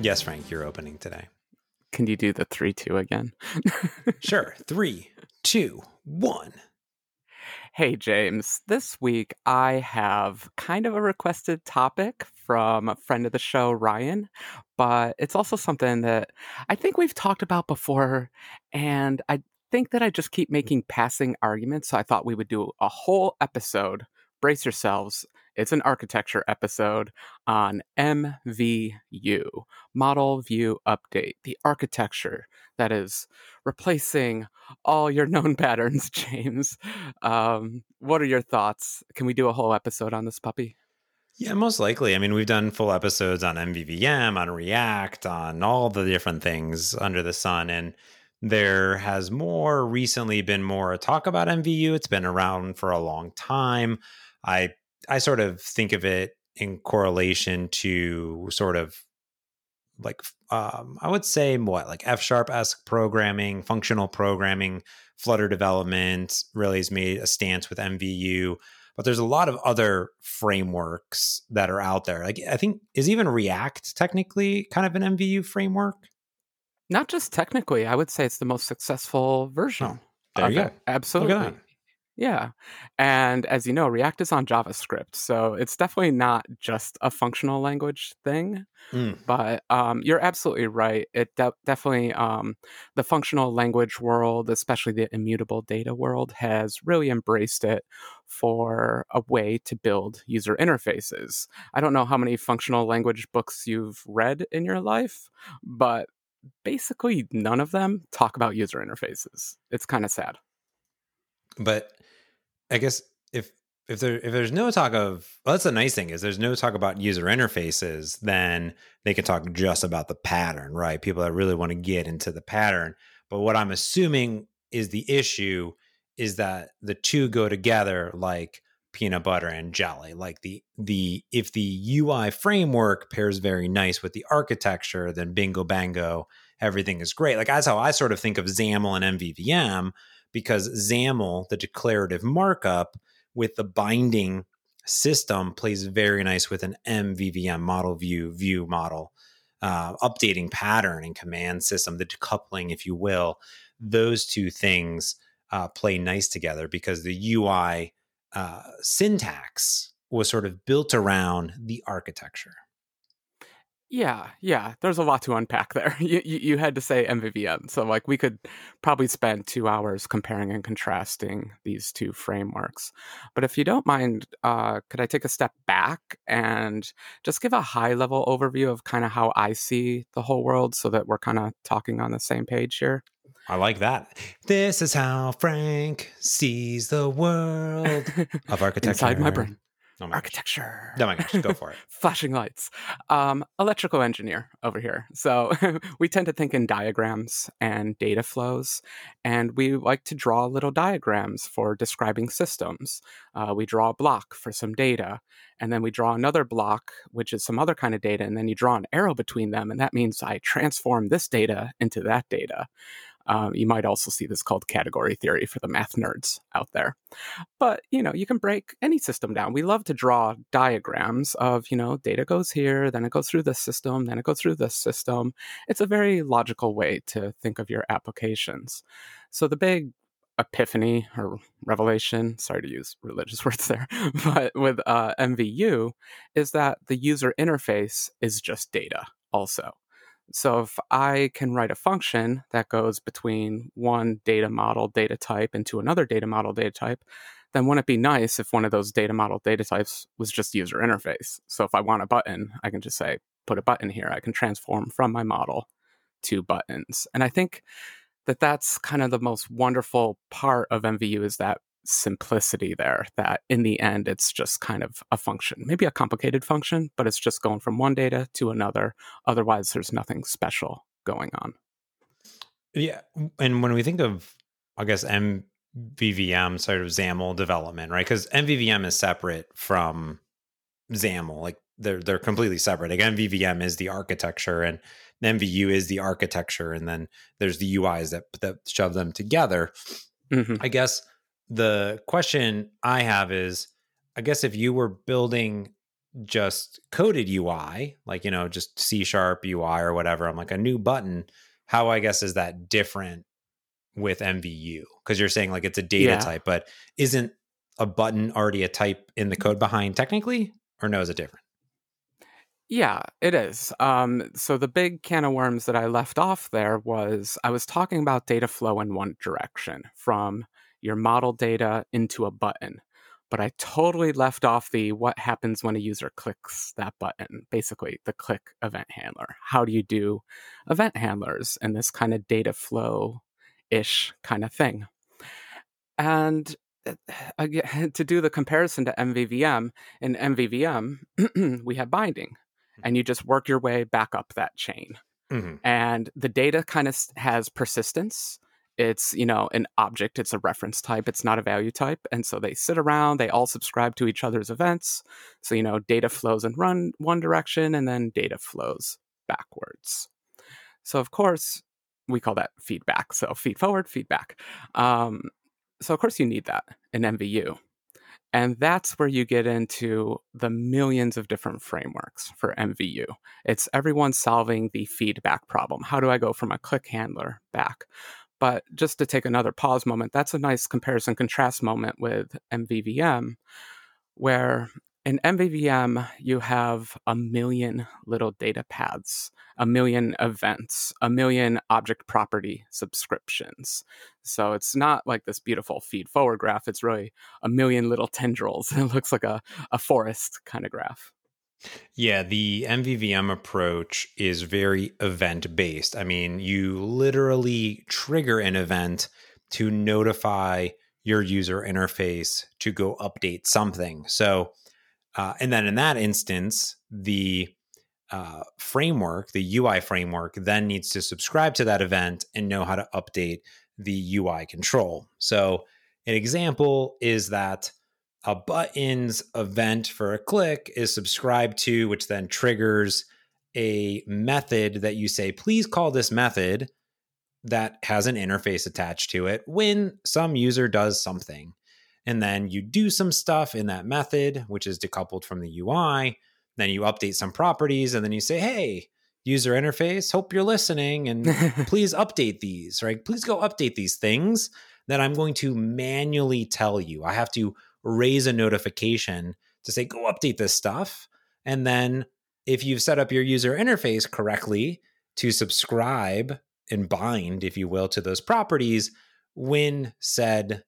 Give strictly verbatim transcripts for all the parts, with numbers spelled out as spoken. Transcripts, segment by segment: Yes, Frank, you're opening today. Can you do the three, two again? Sure. Three, two, one. Hey, James. This week, I have kind of a requested topic from a friend of the show, Ryan, but it's also something that I think we've talked about before, and I think that I just keep making passing arguments, so I thought we would do a whole episode. Brace yourselves. It's an architecture episode on M V U, Model View Update, the architecture that is replacing all your known patterns, James. Um, what are your thoughts? Can we do a whole episode on this puppy? Yeah, most likely. I mean, we've done full episodes on M V V M, on React, on all the different things under the sun. And there has more recently been more talk about M V U. It's been around for a long time. I I sort of think of it in correlation to sort of like, um, I would say what, like F Sharp-esque programming, functional programming, Flutter development really has made a stance with M V U. But there's a lot of other frameworks that are out there. Like I think, is even React technically kind of an M V U framework? Not just technically, I would say it's the most successful version. Oh, there you go. Absolutely. Yeah. And as you know, React is on JavaScript. So it's definitely not just a functional language thing. Mm. But um, you're absolutely right. It de- definitely, um, the functional language world, especially the immutable data world, has really embraced it for a way to build user interfaces. I don't know how many functional language books you've read in your life, but basically none of them talk about user interfaces. It's kind of sad. But I guess if if there if there's no talk of, well, that's the nice thing is there's no talk about user interfaces, then they can talk just about the pattern, right? People that really want to get into the pattern. But what I'm assuming is the issue is that the two go together like peanut butter and jelly. Like the the if the U I framework pairs very nice with the architecture, then bingo bango, everything is great. Like that's how I sort of think of XAML and M V V M, because XAML, the declarative markup with the binding system, plays very nice with an M V V M, model view, view model, uh, updating pattern and command system, the decoupling, if you will. Those two things uh, play nice together because the U I uh, syntax was sort of built around the architecture. Yeah, yeah. There's a lot to unpack there. You, you you had to say M V V M. So like we could probably spend two hours comparing and contrasting these two frameworks. But if you don't mind, uh, could I take a step back and just give a high level overview of kind of how I see the whole world so that we're kind of talking on the same page here? I like that. This is how Frank sees the world of architecture. Inside my brain. Oh my architecture. Gosh. Oh my gosh, go for it. Flashing lights. Um, electrical engineer over here. So we tend to think in diagrams and data flows, and we like to draw little diagrams for describing systems. Uh, we draw a block for some data, and then we draw another block, which is some other kind of data, and then you draw an arrow between them, and that means I transform this data into that data. Um, you might also see this called category theory for the math nerds out there. But, you know, you can break any system down. We love to draw diagrams of, you know, data goes here, then it goes through this system, then it goes through this system. It's a very logical way to think of your applications. So the big epiphany or revelation, sorry to use religious words there, but with uh, M V U is that the user interface is just data also. So if I can write a function that goes between one data model data type into another data model data type, then wouldn't it be nice if one of those data model data types was just user interface? So if I want a button, I can just say, put a button here. I can transform from my model to buttons. And I think that that's kind of the most wonderful part of M V U is that simplicity there, that in the end, it's just kind of a function, maybe a complicated function, but it's just going from one data to another. Otherwise, there's nothing special going on. Yeah. And when we think of, I guess, M V V M, sort of XAML development, right? Because M V V M is separate from XAML. Like they're, they're completely separate. Like M V V M is the architecture and M V U is the architecture. And then there's the U Is that, that shove them together. Mm-hmm. I guess the question I have is, I guess if you were building just coded U I, like, you know, just C sharp U I or whatever, I'm like a new button. How, I guess, is that different with M V U? Because you're saying like it's a data yeah. type, but isn't a button already a type in the code behind technically? Or no, is it different? Yeah, it is. Um, so the big can of worms that I left off there was I was talking about data flow in one direction from your model data into a button. But I totally left off the what happens when a user clicks that button, basically the click event handler. How do you do event handlers and this kind of data flow-ish kind of thing? And again, to do the comparison to M V V M, in M V V M, we have binding. And you just work your way back up that chain. Mm-hmm. And the data kind of has persistence. It's, you know, an object, it's a reference type, it's not a value type. And so they sit around, they all subscribe to each other's events. So, you know, data flows in run one direction and then data flows backwards. So, of course, we call that feedback. So feed forward, feedback. Um, so, of course, you need that in M V U. And that's where you get into the millions of different frameworks for M V U. It's everyone solving the feedback problem. How do I go from a click handler back? But just to take another pause moment, that's a nice comparison contrast moment with M V V M, where in M V V M, you have a million little data paths, a million events, a million object property subscriptions. So it's not like this beautiful feed forward graph. It's really a million little tendrils. It looks like a, a forest kind of graph. Yeah, the M V V M approach is very event-based. I mean, you literally trigger an event to notify your user interface to go update something. So, uh, and then in that instance, the uh, framework, the U I framework, then needs to subscribe to that event and know how to update the U I control. So an example is that a button's event for a click is subscribed to, which then triggers a method that you say, please call this method that has an interface attached to it when some user does something. And then you do some stuff in that method, which is decoupled from the U I. Then you update some properties and then you say, hey, user interface, hope you're listening and please update these, right? Please go update these things that I'm going to manually tell you. I have to raise a notification to say, go update this stuff. And then if you've set up your user interface correctly to subscribe and bind, if you will, to those properties, when said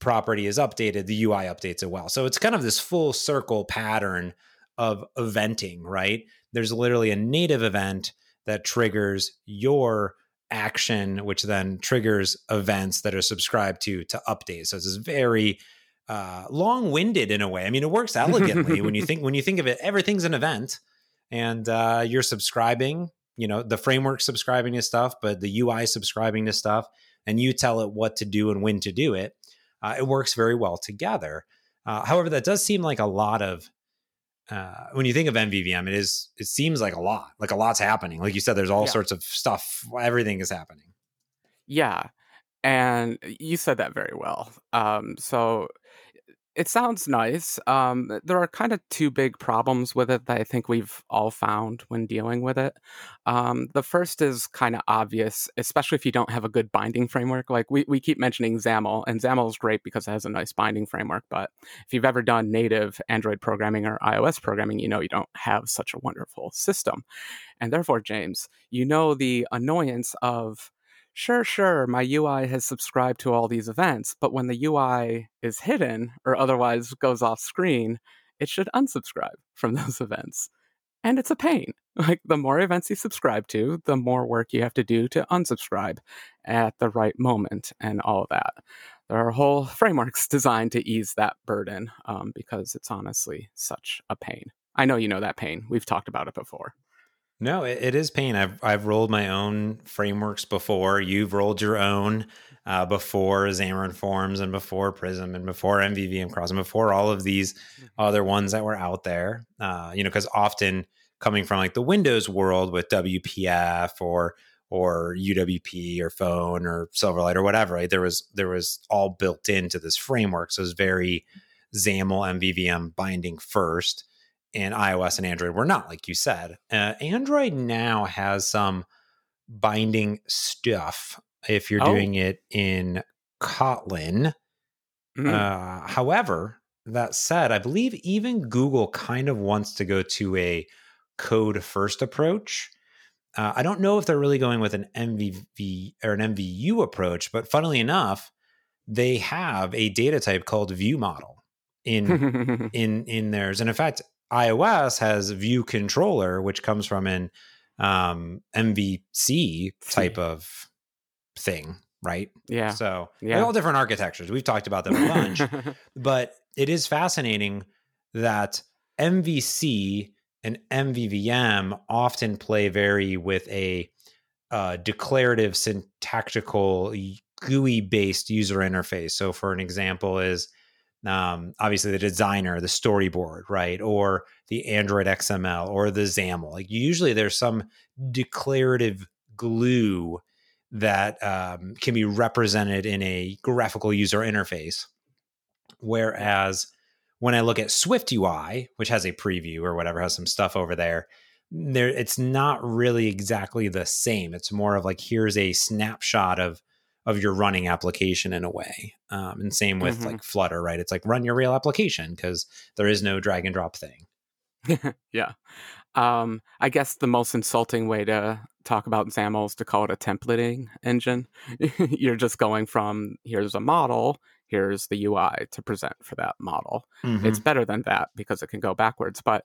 property is updated, the U I updates it well. So it's kind of this full circle pattern of eventing, right? There's literally a native event that triggers your action, which then triggers events that are subscribed to to update. So this is very Uh, long-winded in a way. I mean, it works elegantly when you think when you think of it. Everything's an event, and uh, you're subscribing. You know, the framework subscribing to stuff, but the U I subscribing to stuff, and you tell it what to do and when to do it. Uh, it works very well together. Uh, however, that does seem like a lot of uh, when you think of M V V M. It is. It seems like a lot. Like a lot's happening. Like you said, there's all yeah. sorts of stuff. Everything is happening. Yeah, and you said that very well. Um, so. It sounds nice. Um, there are kind of two big problems with it that I think we've all found when dealing with it. Um, the first is kind of obvious, especially if you don't have a good binding framework. Like we, we keep mentioning XAML, and XAML is great because it has a nice binding framework. But if you've ever done native Android programming or iOS programming, you know you don't have such a wonderful system. And therefore, James, you know the annoyance of, Sure, sure, my U I has subscribed to all these events, but when the U I is hidden or otherwise goes off screen, it should unsubscribe from those events. And it's a pain. Like the more events you subscribe to, the more work you have to do to unsubscribe at the right moment and all of that. There are whole frameworks designed to ease that burden um, because it's honestly such a pain. I know you know that pain. We've talked about it before. No, it, it is pain. I've I've rolled my own frameworks before. You've rolled your own uh, before Xamarin Forms and before Prism and before M V V M Cross and before all of these other ones that were out there. Uh, you know, because often coming from like the Windows world with W P F or or U W P or Phone or Silverlight or whatever, right? There was there was all built into this framework, so it's very XAML M V V M binding first. in iOS and Android were not, like you said. Uh, Android now has some binding stuff if you're oh. doing it in Kotlin. Mm-hmm. Uh, however, that said, I believe even Google kind of wants to go to a code-first approach. Uh, I don't know if they're really going with an M V V or an M V U approach, but funnily enough, they have a data type called view model in in in theirs. And in fact, iOS has view controller, which comes from an um, M V C type of thing, right? Yeah. So yeah. they're all different architectures. We've talked about them a bunch, but it is fascinating that M V C and M V V M often play very with a uh, declarative, syntactical, G U I-based user interface. So for an example is um, obviously the designer, the storyboard, right? Or the Android X M L or the XAML. Like usually there's some declarative glue that um, can be represented in a graphical user interface. Whereas when I look at Swift U I, which has a preview or whatever, has some stuff over there, there it's not really exactly the same. It's more of like, here's a snapshot of of your running application in a way. Um, and same with mm-hmm. like Flutter, right? It's like run your real application because there is no drag and drop thing. yeah. Um, I guess the most insulting way to talk about XAML is to call it a templating engine. You're just going from here's a model, here's the U I to present for that model. Mm-hmm. It's better than that because it can go backwards. But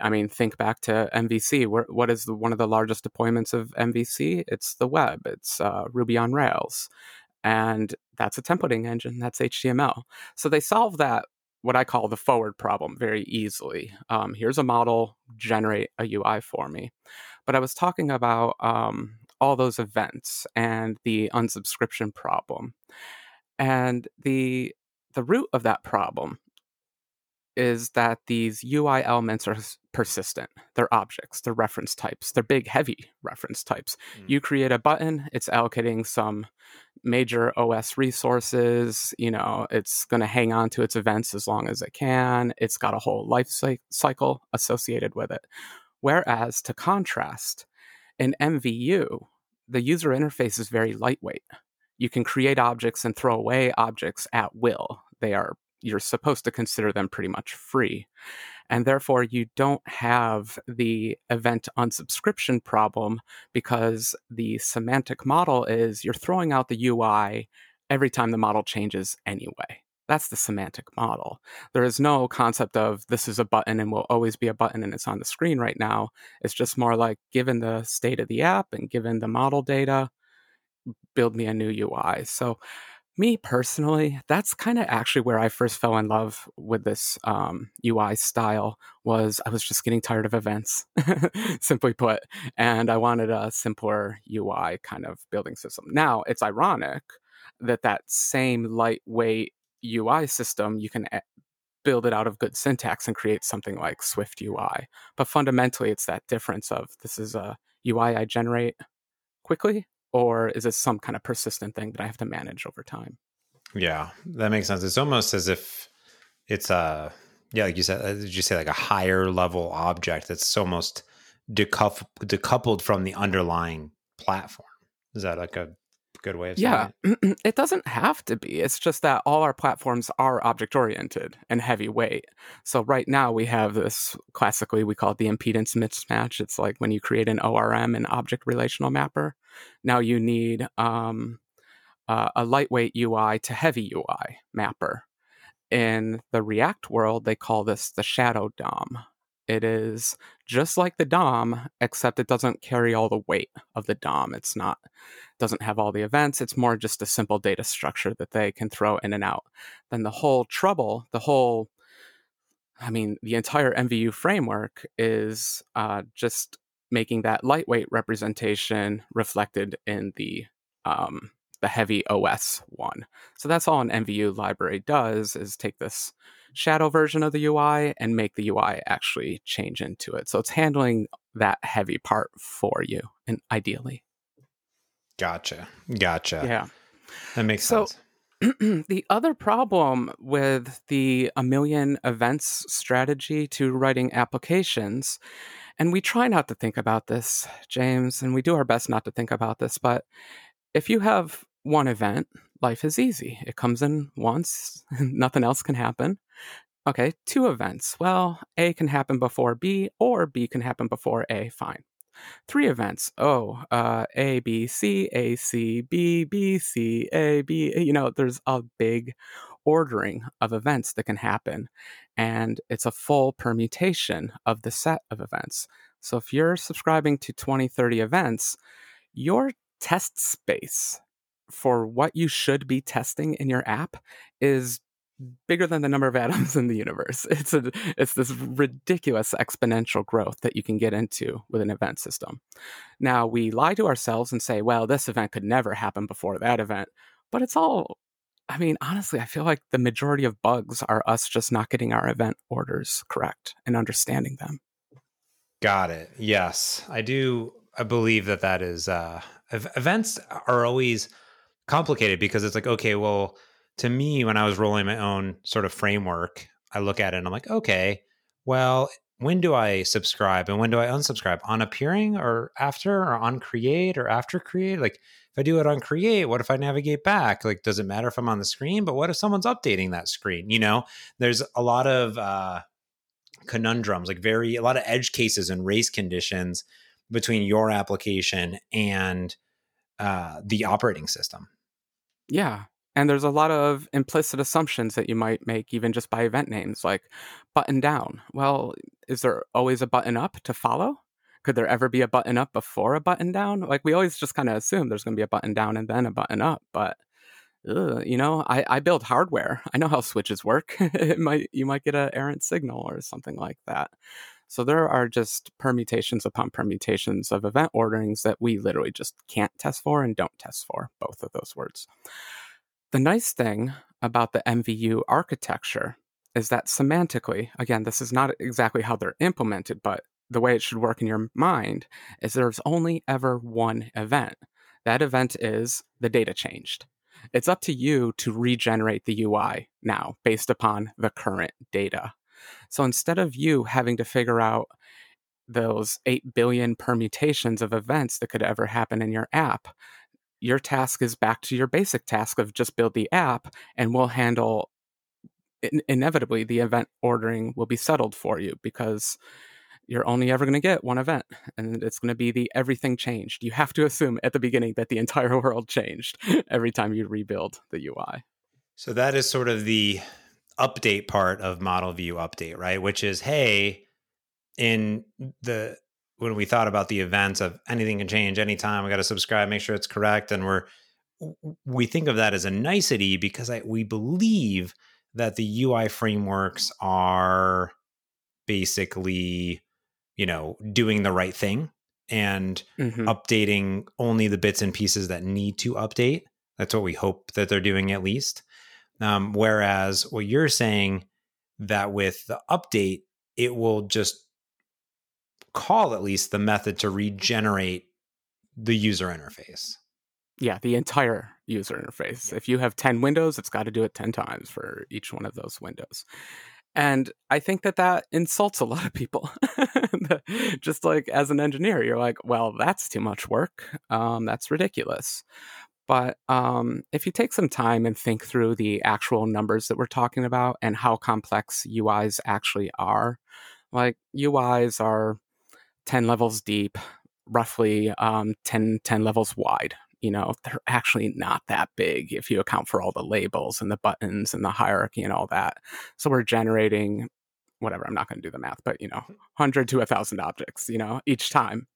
I mean, think back to M V C. Where, what is the, one of the largest deployments of M V C? It's the web. It's uh, Ruby on Rails. And that's a templating engine. That's H T M L. So they solve that, what I call the forward problem, very easily. Um, here's a model, generate a U I for me. But I was talking about um, all those events and the unsubscription problem. And the the root of that problem is that these U I elements are persistent. They're objects, they're reference types, they're big, heavy reference types. Mm. You create a button, it's allocating some major O S resources. You know, it's going to hang on to its events as long as it can. It's got a whole life cycle associated with it. Whereas, to contrast, in M V U, the user interface is very lightweight. You can create objects and throw away objects at will. They are, you're supposed to consider them pretty much free. And therefore, you don't have the event unsubscription problem because the semantic model is you're throwing out the U I every time the model changes anyway. That's the semantic model. There is no concept of this is a button and will always be a button and it's on the screen right now. It's just more like, given the state of the app and given the model data, build me a new U I. So me personally, that's kind of actually where I first fell in love with this um, U I style, was I was just getting tired of events, simply put. And I wanted a simpler U I kind of building system. Now, it's ironic that that same lightweight U I system, you can build it out of good syntax and create something like Swift U I. But fundamentally, it's that difference of this is a U I I generate quickly, or is it some kind of persistent thing that I have to manage over time? Yeah, that makes sense. It's almost as if it's a, yeah, like you said, did you say like a higher level object that's almost decuff- decoupled from the underlying platform? Is that like a good way of saying it? Yeah, it doesn't have to be. It's just that all our platforms are object-oriented and heavyweight. So right now we have this, classically we call it the impedance mismatch. It's like when you create an O R M, an object relational mapper. Now you need um, uh, a lightweight U I to heavy U I mapper. In the React world, they call this the shadow D O M. It is just like the D O M, except it doesn't carry all the weight of the D O M. It's not, doesn't have all the events. It's more just a simple data structure that they can throw in and out. Then the whole trouble, the whole, I mean, the entire M V U framework is uh, just making that lightweight representation reflected in the um, the heavy O S one. So that's all an M V U library does, is take this shadow version of the U I and make the U I actually change into it. So it's handling that heavy part for you, and ideally. Gotcha. Gotcha. Yeah. That makes so, sense. The other problem with the a million events strategy to writing applications, and we try not to think about this, James, and we do our best not to think about this, but if you have one event, life is easy. It comes in once, nothing else can happen. Okay, two events. Well, A can happen before B, or B can happen before A, fine. Three events. Oh, uh, A, B, C, A, C, B, B, C, A, B. You know, there's a big ordering of events that can happen. And it's a full permutation of the set of events. So if you're subscribing to twenty, thirty events, your test space for what you should be testing in your app is bigger than the number of atoms in the universe. It's a, it's this ridiculous exponential growth that you can get into with an event system. Now, we lie to ourselves and say, well, this event could never happen before that event. But it's all, I mean, honestly, I feel like the majority of bugs are us just not getting our event orders correct and understanding them. Got it. Yes, I do. I believe that that is, uh, events are always complicated because it's like, okay, well, to me, when I was rolling my own sort of framework, I look at it and I'm like, okay, well, when do I subscribe and when do I unsubscribe? On appearing or after, or on create or after create? Like if I do it on create, what if I navigate back? Like, does it matter if I'm on the screen? But what if someone's updating that screen? You know, there's a lot of uh, conundrums, like very, a lot of edge cases and race conditions between your application and uh, the operating system. Yeah. And there's a lot of implicit assumptions that you might make even just by event names, like button down. Well, is there always a button up to follow? Could there ever be a button up before a button down? Like we always just kind of assume there's going to be a button down and then a button up. But, ugh, you know, I, I build hardware. I know how switches work. It might you might get an errant signal or something like that. So there are just permutations upon permutations of event orderings that we literally just can't test for and don't test for, both of those words. The nice thing about the M V U architecture is that semantically, again, this is not exactly how they're implemented, but the way it should work in your mind is there's only ever one event. That event is the data changed. It's up to you to regenerate the U I now based upon the current data. So instead of you having to figure out those eight billion permutations of events that could ever happen in your app, your task is back to your basic task of just build the app, and we'll handle, in- inevitably, the event ordering will be settled for you because you're only ever going to get one event, and it's going to be the everything changed. You have to assume at the beginning that the entire world changed every time you rebuild the U I. So that is sort of the update part of model view update, right? Which is, hey, in the... when we thought about the events of anything can change anytime, we got to subscribe, make sure it's correct. And we're, we think of that as a nicety because I, we believe that the U I frameworks are basically, you know, doing the right thing and mm-hmm. updating only the bits and pieces that need to update. That's what we hope that they're doing at least. Um, whereas what you're saying that with the update, it will just call at least the method to regenerate the user interface. Yeah, the entire user interface. Yeah. If you have ten windows, it's got to do it ten times for each one of those windows. And I think that that insults a lot of people. Just like as an engineer, you're like, well, that's too much work. Um, that's ridiculous. But um, if you take some time and think through the actual numbers that we're talking about and how complex U Is actually are, like U Is are ten levels deep, roughly um, ten, ten levels wide. You know, they're actually not that big if you account for all the labels and the buttons and the hierarchy and all that. So we're generating, whatever, I'm not going to do the math, but, you know, one hundred to one thousand objects, you know, each time.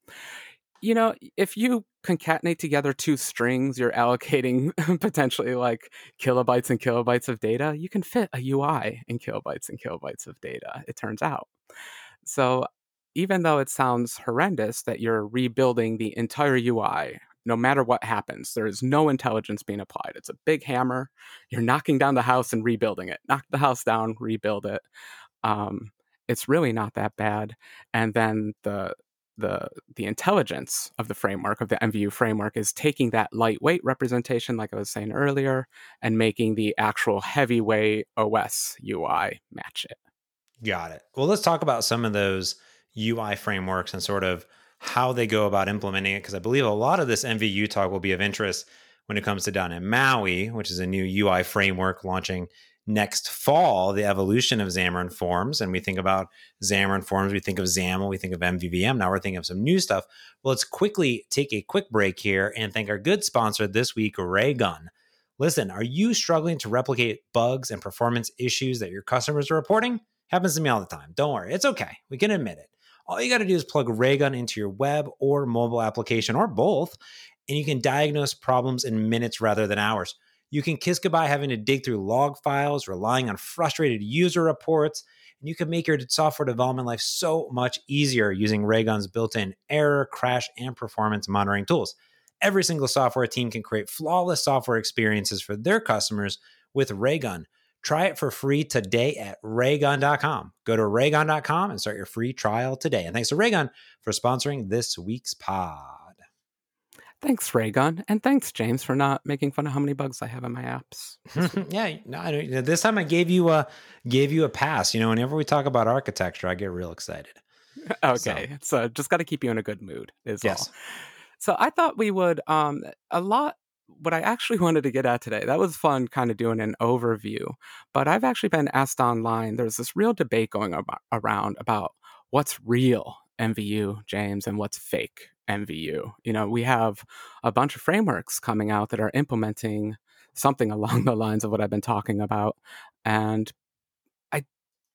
You know, if you concatenate together two strings, you're allocating potentially like kilobytes and kilobytes of data. You can fit a U I in kilobytes and kilobytes of data, it turns out. So even though it sounds horrendous that you're rebuilding the entire U I, no matter what happens, there is no intelligence being applied. It's a big hammer. You're knocking down the house and rebuilding it. Knock the house down, rebuild it. Um, it's really not that bad. And then the the the intelligence of the framework, of the M V U framework, is taking that lightweight representation, like I was saying earlier, and making the actual heavyweight O S U I match it. Got it. Well, let's talk about some of those U I frameworks and sort of how they go about implementing it, because I believe a lot of this M V U talk will be of interest when it comes to down in Maui, which is a new U I framework launching next fall, the evolution of Xamarin Forms. And we think about Xamarin Forms, we think of XAML, we think of M V V M. Now we're thinking of some new stuff. Well, let's quickly take a quick break here and thank our good sponsor this week, Raygun. Listen, are you struggling to replicate bugs and performance issues that your customers are reporting? Happens to me all the time. Don't worry. It's okay. We can admit it. All you got to do is plug Raygun into your web or mobile application or both, and you can diagnose problems in minutes rather than hours. You can kiss goodbye having to dig through log files, relying on frustrated user reports, and you can make your software development life so much easier using Raygun's built-in error, crash, and performance monitoring tools. Every single software team can create flawless software experiences for their customers with Raygun. Try it for free today at raygun dot com. Go to raygun dot com and start your free trial today. And thanks to Raygun for sponsoring this week's pod. Thanks, Raygun. And thanks, James, for not making fun of how many bugs I have in my apps. yeah, no, I don't, this time I gave you a gave you a pass. You know, whenever we talk about architecture, I get real excited. Okay, so, so just got to keep you in a good mood is yes. all. So I thought we would, um, a lot, what I actually wanted to get at today, that was fun kind of doing an overview, but I've actually been asked online, there's this real debate going ab- around about what's real M V U, James, and what's fake M V U. You know, we have a bunch of frameworks coming out that are implementing something along the lines of what I've been talking about. And I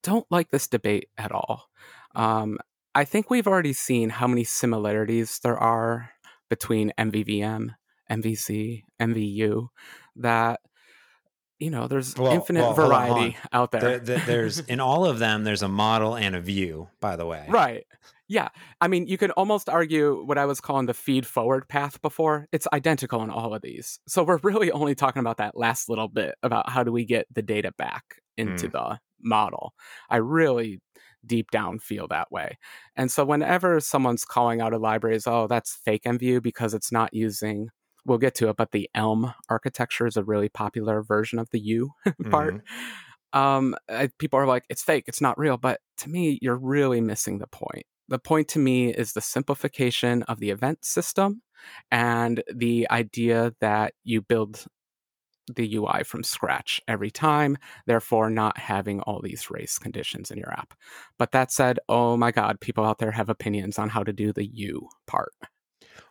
don't like this debate at all. Um, I think we've already seen how many similarities there are between M V V M, M V C, M V U, that, you know, there's well, infinite well, variety hold on, hold on. out there. there, there there's in all of them, there's a model and a view, by the way. Right. Yeah. I mean, you could almost argue what I was calling the feed forward path before. It's identical in all of these. So we're really only talking about that last little bit about how do we get the data back into mm. the model. I really deep down feel that way. And so whenever someone's calling out a library as, oh, that's fake M V U because it's not using, we'll get to it, but the Elm architecture is a really popular version of the U part. Mm-hmm. Um, I, people are like, it's fake, it's not real. But to me, you're really missing the point. The point to me is the simplification of the event system and the idea that you build the U I from scratch every time, therefore not having all these race conditions in your app. But that said, oh my God, people out there have opinions on how to do the U part.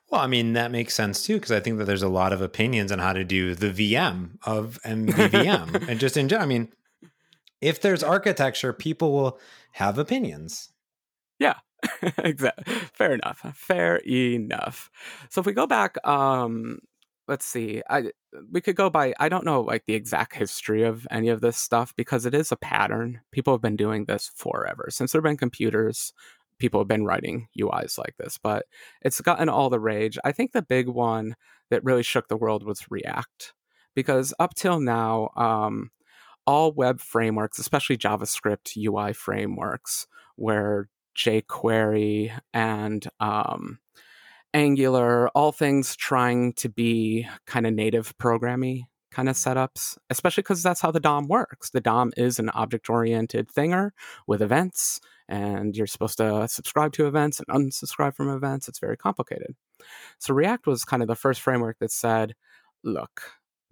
Well, I mean, that makes sense too, because I think that there's a lot of opinions on how to do the V M of M V V M. And just in general, I mean, if there's architecture, people will have opinions. Yeah, exactly. Fair enough. Fair enough. So if we go back, um, let's see, I we could go by, I don't know, like the exact history of any of this stuff, because it is a pattern. People have been doing this forever. Since there have been computers, people have been writing U Is like this, but it's gotten all the rage. I think the big one that really shook the world was React, because up till now, um, all web frameworks, especially JavaScript U I frameworks, where jQuery and um, Angular, all things trying to be kind of native programming kind of setups, especially because that's how the D O M works. The D O M is an object-oriented thinger with events, and you're supposed to subscribe to events and unsubscribe from events. It's very complicated. So React was kind of the first framework that said, look,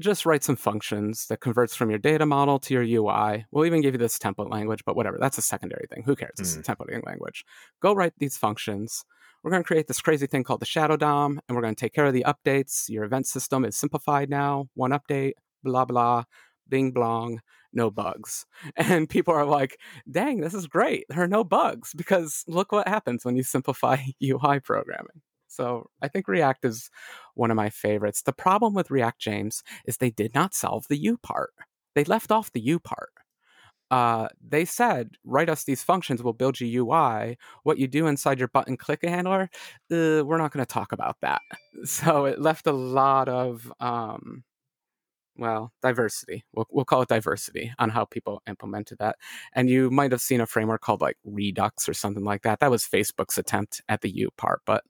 just write some functions that converts from your data model to your U I. We'll even give you this template language, but whatever. That's a secondary thing. Who cares? Mm. It's a templating language. Go write these functions. We're going to create this crazy thing called the shadow D O M, and we're going to take care of the updates. Your event system is simplified now. One update, blah, blah, bing, blong. No bugs. And people are like, dang, this is great. There are no bugs, because look what happens when you simplify U I programming. So I think React is one of my favorites. The problem with React, James, is they did not solve the U part. They left off the U part. Uh, they said, write us these functions, we'll build you U I. What you do inside your button click handler, uh, we're not going to talk about that. So it left a lot of... Um, well, diversity. We'll, we'll call it diversity on how people implemented that. And you might have seen a framework called like Redux or something like that. That was Facebook's attempt at the U part. But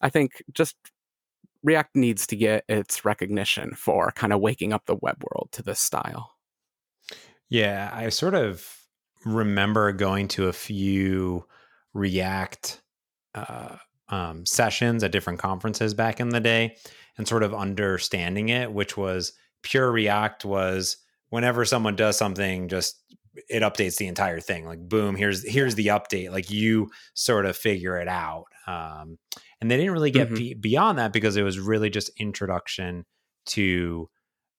I think just React needs to get its recognition for kind of waking up the web world to this style. Yeah, I sort of remember going to a few React uh, um, sessions at different conferences back in the day and sort of understanding it, which was pure React was whenever someone does something, just it updates the entire thing. Like, boom, here's here's the update. Like, you sort of figure it out. Um, and they didn't really get mm-hmm. be- beyond that because it was really just introduction to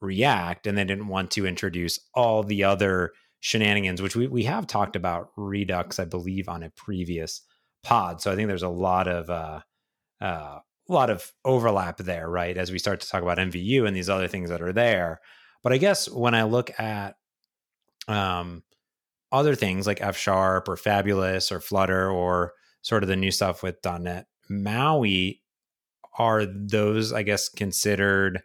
React, and they didn't want to introduce all the other shenanigans, which we, we have talked about Redux, I believe, on a previous pod. So I think there's a lot of uh, uh, a lot of overlap there, right? As we start to talk about M V U and these other things that are there. But I guess when I look at um, other things like F Sharp or Fabulous or Flutter or sort of the new stuff with .dot net Maui, are those, I guess, considered,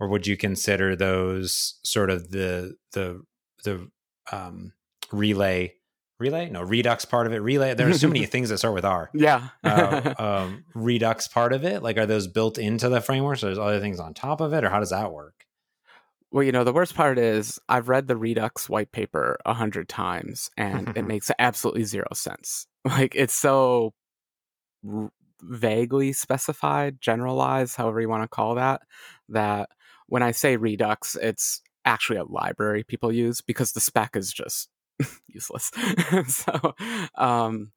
or would you consider those sort of the the the um relay relay no redux part of it relay there are so many things that start with R yeah uh, um redux part of it, like, are those built into the framework, so there's other things on top of it, or how does that work? Well, you know, the worst part is I've read the Redux white paper a hundred times and it makes absolutely zero sense. Like, it's so r- vaguely specified, generalized, however you want to call that, that when I say Redux, it's actually a library people use because the spec is just useless. So, um,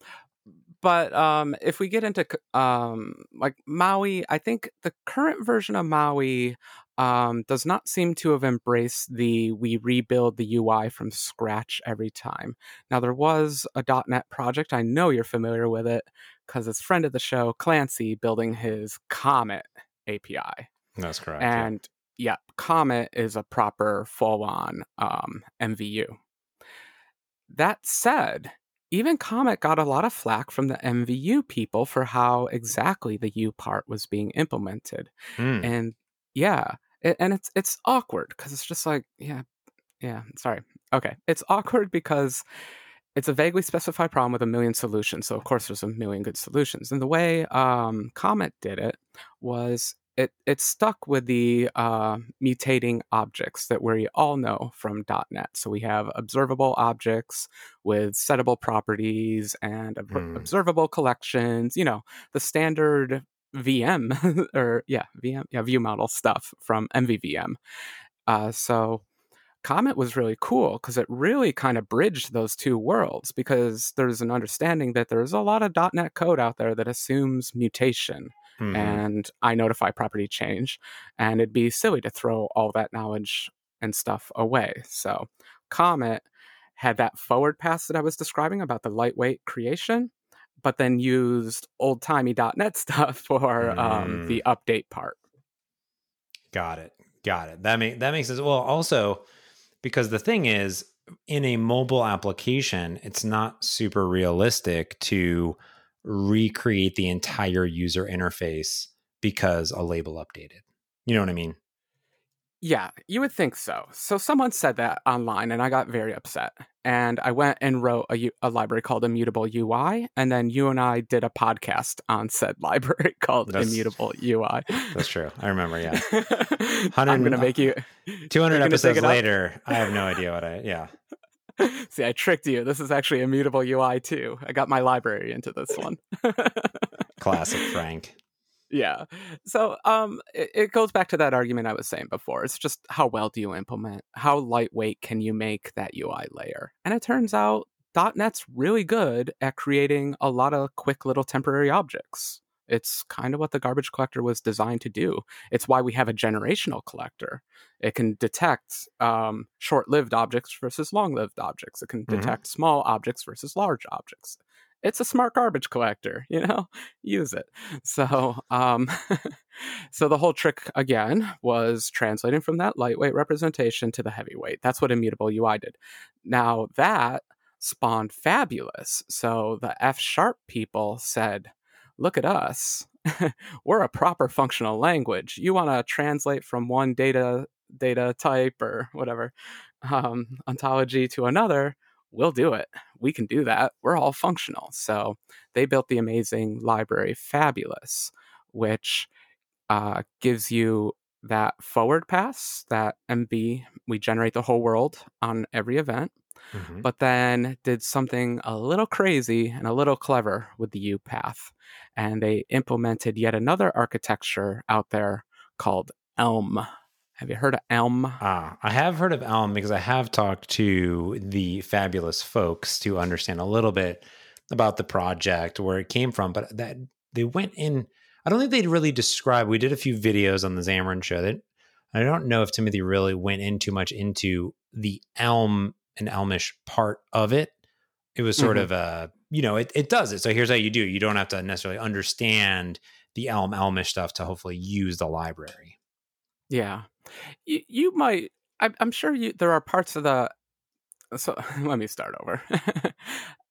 but um, if we get into um, like Maui, I think the current version of Maui um, does not seem to have embraced the we rebuild the U I from scratch every time. Now, there was a .dot net project. I know you're familiar with it because it's friend of the show, Clancy, building his Comet A P I. That's correct. And yeah. Yeah, Comet is a proper full-on um, M V U. That said, even Comet got a lot of flack from the M V U people for how exactly the U part was being implemented. Mm. And yeah, it, and it's it's awkward because it's just like, yeah, yeah, sorry. Okay, it's awkward because it's a vaguely specified problem with a million solutions. So, of course, there's a million good solutions. And the way um, Comet did it was... It it stuck with the uh, mutating objects that we all know from .dot net. So we have observable objects with settable properties and ob- mm. observable collections. You know, the standard V M or yeah, V M yeah view model stuff from M V V M. Uh, so Comet was really cool because it really kind of bridged those two worlds, because there's an understanding that there's a lot of .dot net code out there that assumes mutation. Mm-hmm. And INotify property change, and it'd be silly to throw all that knowledge and stuff away. So Comet had that forward pass that I was describing about the lightweight creation, but then used old-timey .dot net stuff for mm. um, the update part. Got it. Got it. That, make, that makes sense. Well, also, because the thing is, in a mobile application, it's not super realistic to recreate the entire user interface because a label updated. You know what I mean? Yeah, you would think so. So someone said that online and I got very upset. And I went and wrote a, a library called Immutable U I. And then you and I did a podcast on said library called that's, Immutable U I. That's true. I remember, yeah. I'm going to make you... two hundred episodes later, I have no idea what I... Yeah. See, I tricked you. This is actually Immutable U I too. I got my library into this one. Classic Frank. Yeah. So um, it, it goes back to that argument I was saying before. It's just how well do you implement? How lightweight can you make that U I layer? And it turns out .dot net's really good at creating a lot of quick little temporary objects. It's kind of what the garbage collector was designed to do. It's why we have a generational collector. It can detect um, short-lived objects versus long-lived objects. It can detect mm-hmm. small objects versus large objects. It's a smart garbage collector, you know? Use it. So, um, so the whole trick, again, was translating from that lightweight representation to the heavyweight. That's what Immutable U I did. Now, that spawned Fabulous. So the F-sharp people said, look at us. We're a proper functional language. You want to translate from one data data type or whatever um, ontology to another, we'll do it. We can do that. We're all functional. So they built the amazing library Fabulous, which uh, gives you that forward pass, that M B, we generate the whole world on every event, mm-hmm. but then did something a little crazy and a little clever with the U path. And they implemented yet another architecture out there called Elm. Have you heard of Elm? Ah, I have heard of Elm because I have talked to the Fabulous folks to understand a little bit about the project, where it came from, but that they went in... I don't think they'd really describe, we did a few videos on the Xamarin show that I don't know if Timothy really went in too much into the Elm and Elmish part of it. It was sort mm-hmm. of a, you know, it, it does it. So here's how you do. You don't have to necessarily understand the Elm Elmish stuff to hopefully use the library. Yeah, you, you might, I, I'm sure you, there are parts of the, so let me start over.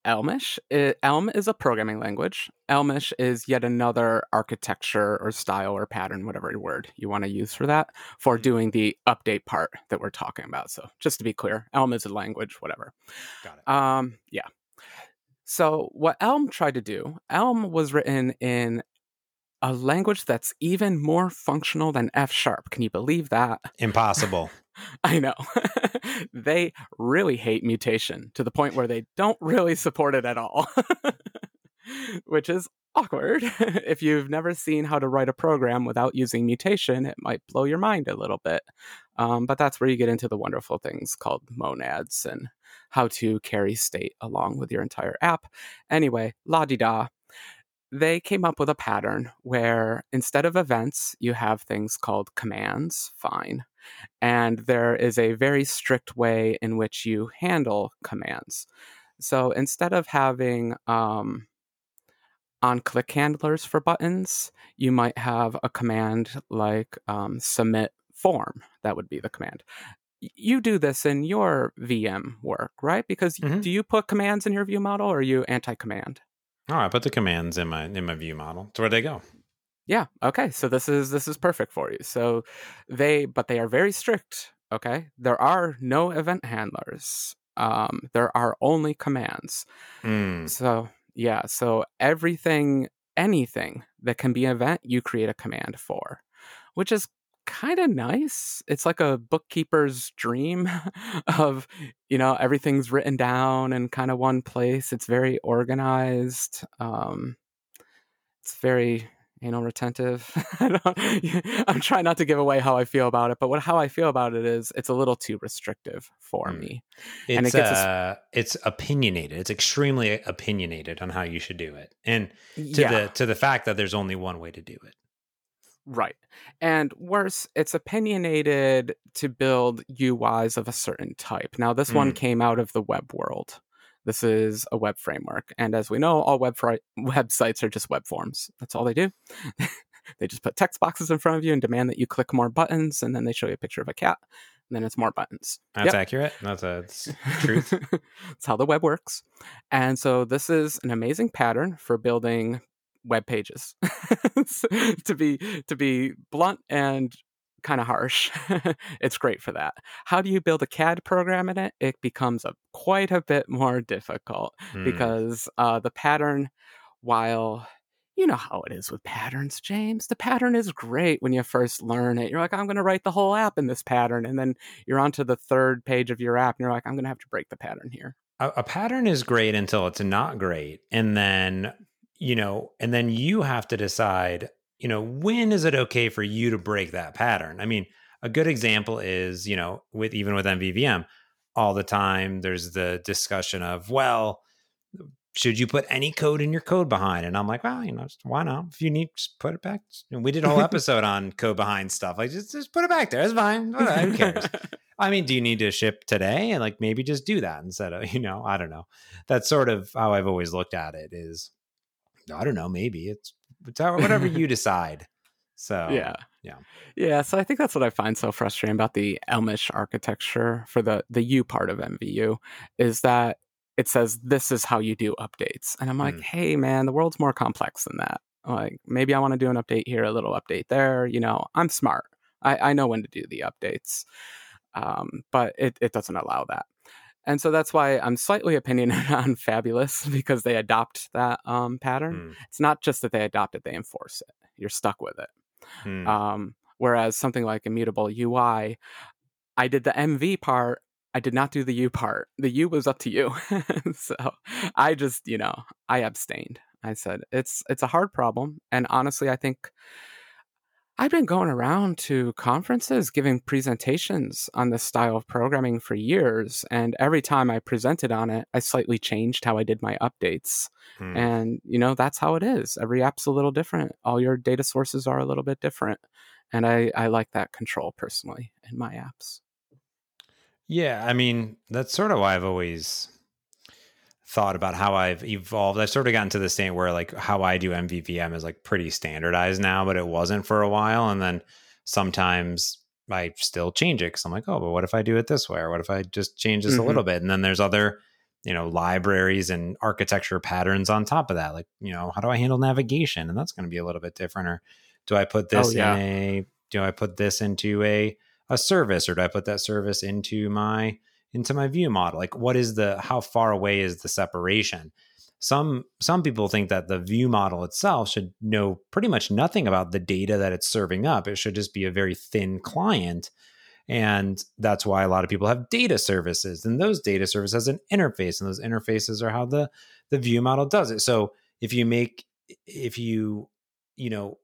Elmish, it, Elm is a programming language. Elmish is yet another architecture or style or pattern, whatever word you want to use for that, for doing the update part that we're talking about. So just to be clear, Elm is a language, whatever. Got it. Um, yeah. So what Elm tried to do, Elm was written in a language that's even more functional than F Sharp. Can you believe that? Impossible. I know. They really hate mutation to the point where they don't really support it at all, which is awkward. If you've never seen how to write a program without using mutation, it might blow your mind a little bit. Um, but that's where you get into the wonderful things called monads and how to carry state along with your entire app. Anyway, la-di-da. They came up with a pattern where instead of events, you have things called commands, fine. And there is a very strict way in which you handle commands. So instead of having um, on-click handlers for buttons, you might have a command like um, submit form. That would be the command. You do this in your V M work, right? Because mm-hmm. do you put commands in your view model, or are you anti-command? Oh, I put the commands in my in my view model. It's where they go. Yeah. Okay. So this is this is perfect for you. So they, but they are very strict. Okay. There are no event handlers. Um, there are only commands. Mm. So yeah. So everything, anything that can be an event, you create a command for, which is kind of nice. It's like a bookkeeper's dream of, you know, everything's written down in kind of one place. It's very organized. Um, it's very anal retentive. I don't, I'm trying not to give away how I feel about it, but what how I feel about it is it's a little too restrictive for mm. me. It's, and it gets uh, a... it's opinionated. It's extremely opinionated on how you should do it, and to yeah. the to the fact that there's only one way to do it. Right, and worse, it's opinionated to build U Is of a certain type. Now, this mm. one came out of the web world. This is a web framework. And as we know, all web fri- websites are just web forms. That's all they do. They just put text boxes in front of you and demand that you click more buttons. And then they show you a picture of a cat. And then it's more buttons. That's yep. accurate. That's a truth. That's how the web works. And so this is an amazing pattern for building web pages. to be to be blunt and kind of harsh. It's great for that. How do you build a C A D program in it? It becomes a, quite a bit more difficult mm. because uh, the pattern, while you know how it is with patterns, James, the pattern is great when you first learn it. You're like, I'm going to write the whole app in this pattern. And then you're onto the third page of your app and you're like, I'm going to have to break the pattern here. A, a pattern is great until it's not great. And then, you know, and then you have to decide, you know, when is it okay for you to break that pattern? I mean, a good example is, you know, with even with M V V M, all the time there's the discussion of, well, should you put any code in your code behind? And I'm like, well, you know, just, why not? If you need, just put it back. And we did a whole episode on code behind stuff. Like, just, just put it back there. It's fine. Whatever, who cares? I mean, do you need to ship today? And like, maybe just do that instead of, you know, I don't know. That's sort of how I've always looked at it is, I don't know, maybe it's, whatever you decide. So yeah, yeah, yeah. So I think that's what I find so frustrating about the Elmish architecture for the the U part of M V U is that it says this is how you do updates, and I'm like, mm. hey man, the world's more complex than that. Like maybe I want to do an update here, a little update there. You know, I'm smart. I, I know when to do the updates, um, but it, it doesn't allow that. And so that's why I'm slightly opinionated on Fabulous, because they adopt that um, pattern. Mm. It's not just that they adopt it, they enforce it. You're stuck with it. Mm. Um, whereas something like Immutable U I, I did the M V part. I did not do the U part. The U was up to you. So I just, you know, I abstained. I said, it's it's a hard problem. And honestly, I think I've been going around to conferences giving presentations on this style of programming for years. And every time I presented on it, I slightly changed how I did my updates. Hmm. And, you know, that's how it is. Every app's a little different. All your data sources are a little bit different. And I, I like that control personally in my apps. Yeah, I mean, that's sort of why I've always thought about how I've evolved. I've sort of gotten to the state where like how I do M V V M is like pretty standardized now, but it wasn't for a while. And then sometimes I still change it because I'm like, oh, but what if I do it this way? Or what if I just change this mm-hmm. a little bit? And then there's other, you know, libraries and architecture patterns on top of that. Like, you know, how do I handle navigation? And that's going to be a little bit different. Or do I put this oh, yeah. in a, do I put this into a, a service, or do I put that service into my into my view model? Like, what is the how far away is the separation? Some some people think that the view model itself should know pretty much nothing about the data that it's serving up. It should just be a very thin client. And that's why a lot of people have data services, and those data services has an interface, and those interfaces are how the the view model does it. So if you make if you, you know,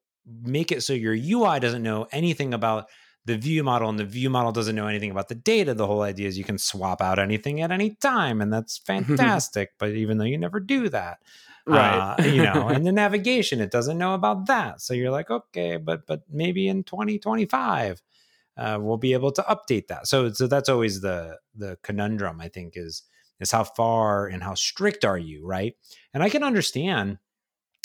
make it so your U I doesn't know anything about the view model and the view model doesn't know anything about the data, the whole idea is you can swap out anything at any time. And that's fantastic. But even though you never do that, right. uh, you know, and the navigation, it doesn't know about that. So you're like, okay, but, but maybe in twenty twenty-five, uh, we'll be able to update that. So, so that's always the, the conundrum, I think, is, is how far and how strict are you? Right. And I can understand,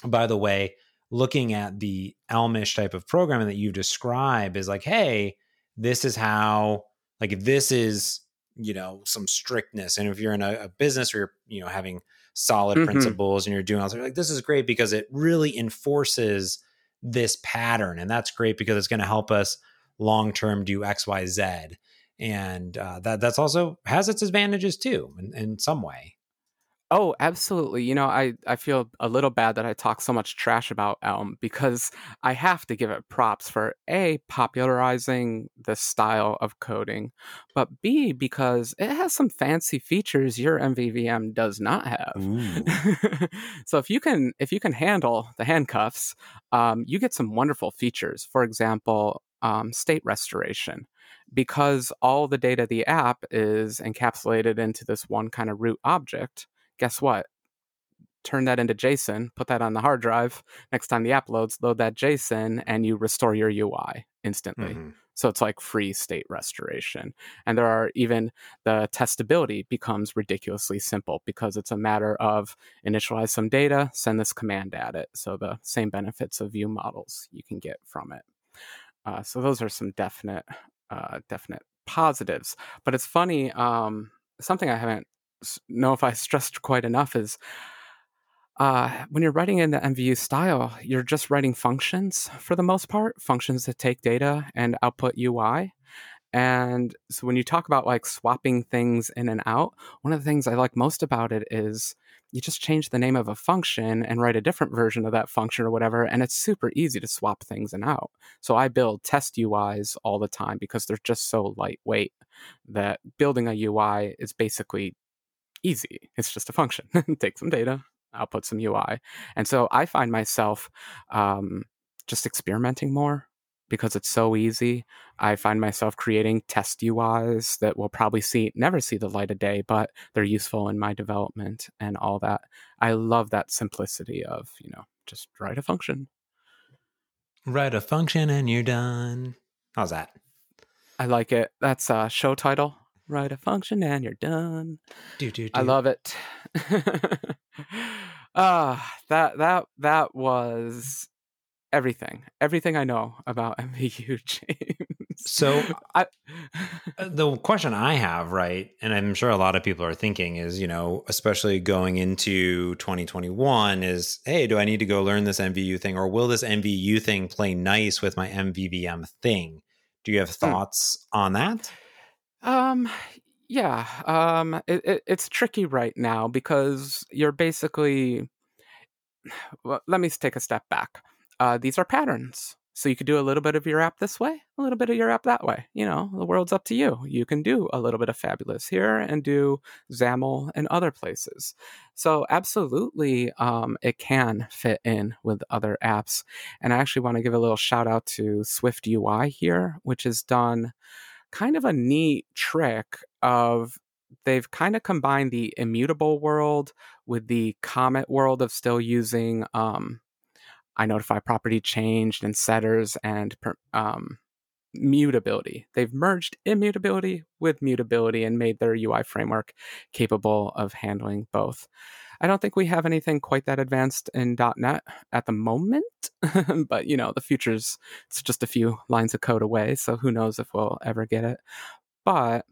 by the way, looking at the Elmish type of programming that you describe is like, hey, this is how, like, this is, you know, some strictness. And if you're in a, a business where you're, you know, having solid mm-hmm. principles and you're doing all this, like, this is great because it really enforces this pattern. And that's great because it's going to help us long-term do X, Y, Z. And uh, that that's also has its advantages too in, in some way. Oh, absolutely. You know, I, I feel a little bad that I talk so much trash about Elm, because I have to give it props for A, popularizing the style of coding, but B, because it has some fancy features your M V V M does not have. So if you can if you can handle the handcuffs, um, you get some wonderful features. For example, um, state restoration. Because all the data of the app is encapsulated into this one kind of root object, guess what? Turn that into JSON, put that on the hard drive. Next time the app loads, load that JSON, and you restore your U I instantly. Mm-hmm. So it's like free state restoration. And there are even the testability becomes ridiculously simple because it's a matter of initialize some data, send this command at it. So the same benefits of view models you can get from it. Uh, so those are some definite, uh, definite positives. But it's funny, um, something I haven't know if I stressed quite enough is uh, when you're writing in the M V U style, you're just writing functions for the most part, functions that take data and output U I. And so when you talk about like swapping things in and out, one of the things I like most about it is you just change the name of a function and write a different version of that function or whatever. And it's super easy to swap things in and out. So I build test U Is all the time because they're just so lightweight that building a U I is basically easy. It's just a function. Take some data, output some U I. And so I find myself um, just experimenting more because it's so easy. I find myself creating test U Is that will probably see never see the light of day, but they're useful in my development and all that. I love that simplicity of, you know, just write a function. Write a function and you're done. How's that? I like it. That's a show title. Write a function and you're done. Do, do, do. I love it. Ah, uh, that that that was everything. Everything I know about M V U, James. So I, the question I have, right, and I'm sure a lot of people are thinking is, you know, especially going into twenty twenty-one is, hey, do I need to go learn this M V U thing, or will this M V U thing play nice with my M V V M thing? Do you have thoughts hmm. on that? Um, yeah, um, it, it, it's tricky right now because you're basically, well, let me take a step back. Uh, these are patterns. So you could do a little bit of your app this way, a little bit of your app that way. You know, the world's up to you. You can do a little bit of Fabulous here and do XAML in other places. So absolutely, um, it can fit in with other apps. And I actually want to give a little shout out to Swift U I here, which has done kind of a neat trick of they've kind of combined the immutable world with the Comet world of still using... Um, INotify property changed and setters and um, mutability. They've merged immutability with mutability and made their U I framework capable of handling both. I don't think we have anything quite that advanced in dot net at the moment, but you know, the future's it's just a few lines of code away, so who knows if we'll ever get it. But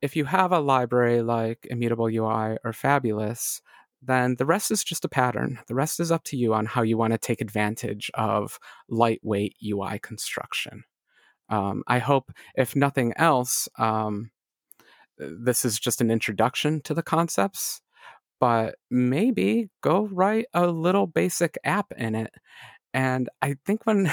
if you have a library like Immutable U I or Fabulous, then the rest is just a pattern. The rest is up to you on how you want to take advantage of lightweight U I construction. Um, I hope, if nothing else, um, this is just an introduction to the concepts, but maybe go write a little basic app in it. And I think when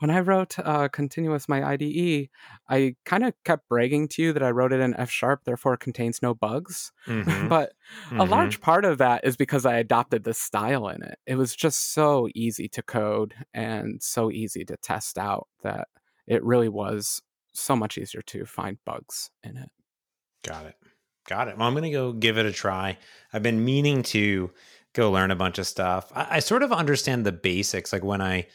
when I wrote uh, Continuous, my I D E, I kind of kept bragging to you that I wrote it in F Sharp, therefore it contains no bugs. Mm-hmm. But mm-hmm. a large part of that is because I adopted this style in it. It was just so easy to code and so easy to test out that it really was so much easier to find bugs in it. Got it. Got it. Well, I'm going to go give it a try. I've been meaning to... go learn a bunch of stuff. I, I sort of understand the basics. Like when I,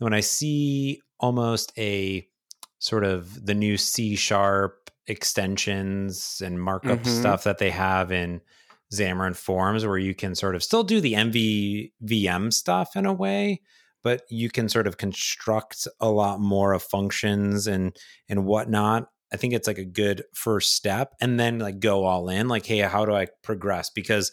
when I see almost a sort of the new C sharp extensions and markup mm-hmm. stuff that they have in Xamarin Forms, where you can sort of still do the M V V M stuff in a way, but you can sort of construct a lot more of functions and, and whatnot. I think it's like a good first step, and then like go all in, like, hey, how do I progress? Because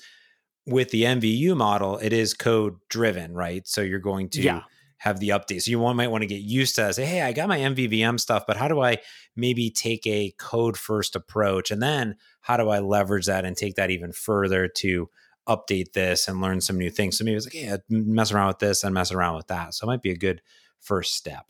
with the M V U model, it is code driven, right? So you're going to yeah. have the updates. So you might want to get used to say, hey, I got my M V V M stuff, but how do I maybe take a code first approach? And then how do I leverage that and take that even further to update this and learn some new things? So maybe it's like, yeah, mess around with this and mess around with that. So it might be a good first step.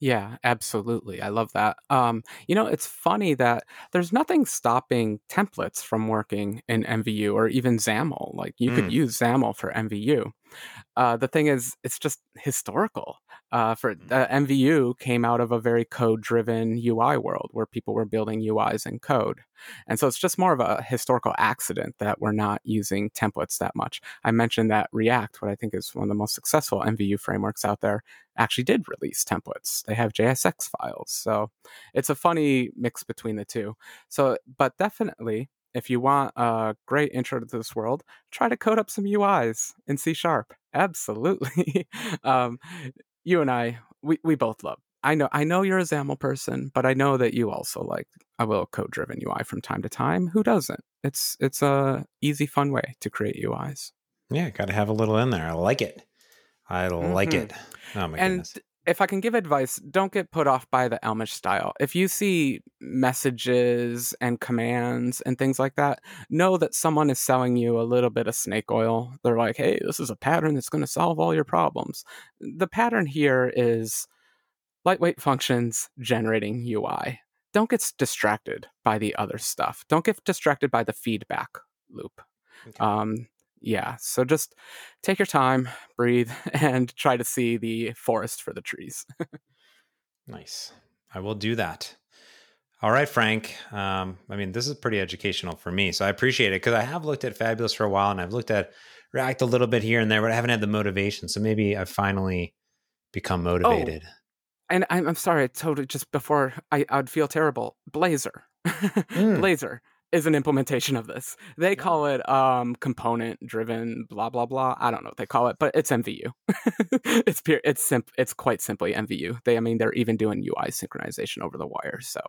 Yeah, absolutely. I love that. Um, you know, it's funny that there's nothing stopping templates from working in M V U or even XAML. Like you mm. could use XAML for M V U. Uh, the thing is, it's just historical. Uh, for uh, M V U came out of a very code-driven U I world where people were building U Is in code. And so it's just more of a historical accident that we're not using templates that much. I mentioned that React, what I think is one of the most successful M V U frameworks out there, actually did release templates. They have J S X files. So it's a funny mix between the two. So, but definitely, if you want a great intro to this world, try to code up some U Is in C Sharp. Absolutely. um, you and I, we, we both love. I know I know you're a XAML person, but I know that you also like a little code-driven U I from time to time. Who doesn't? It's it's a easy, fun way to create U Is. Yeah, got to have a little in there. I like it. I like mm-hmm. it. Oh my and goodness. If I can give advice, don't get put off by the Elmish style. If you see messages and commands and things like that, know that someone is selling you a little bit of snake oil. They're like, hey, this is a pattern that's going to solve all your problems. The pattern here is lightweight functions generating U I. Don't get distracted by the other stuff. Don't get distracted by the feedback loop. Okay. Um, Yeah, so just take your time, breathe, and try to see the forest for the trees. Nice. I will do that. All right, Frank. Um, I mean, this is pretty educational for me, so I appreciate it because I have looked at Fabulous for a while, and I've looked at React a little bit here and there, but I haven't had the motivation, so maybe I've finally become motivated. Oh, and I'm, I'm sorry, I totally just before, I, I'd feel terrible. Blazor. mm. Blazor. Is an implementation of this. They call it um, component-driven, blah blah blah. I don't know what they call it, but it's M V U. it's pure, it's simp, it's quite simply M V U. They, I mean, they're even doing U I synchronization over the wire. So,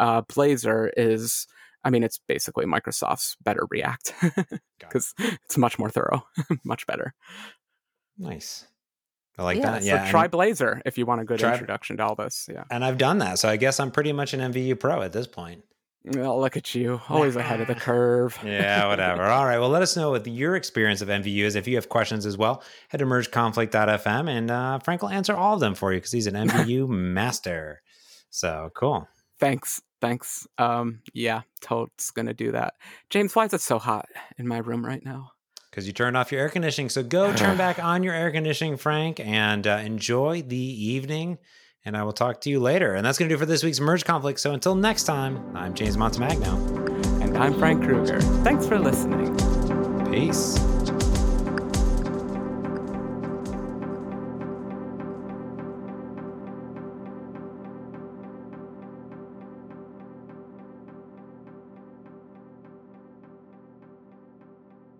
uh, Blazor is, I mean, it's basically Microsoft's better React because it's much more thorough, much better. Nice. I like yeah, that. Yeah. So try Blazor if you want a good try, introduction to all this. Yeah. And I've done that. So I guess I'm pretty much an M V U pro at this point. Well, look at you. Always ahead of the curve. Yeah, whatever. All right. Well, let us know what your experience of M V U is. If you have questions as well, head to merge conflict dot f m and uh, Frank will answer all of them for you because he's an M V U master. So cool. Thanks. Thanks. Um, yeah, totes going to do that. James, why is it so hot in my room right now? Because you turned off your air conditioning. So go turn back on your air conditioning, Frank, and uh, enjoy the evening. And I will talk to you later. And that's going to do for this week's Merge Conflict. So until next time, I'm James Montemagno. And I'm Frank Krueger. Thanks for listening. Peace.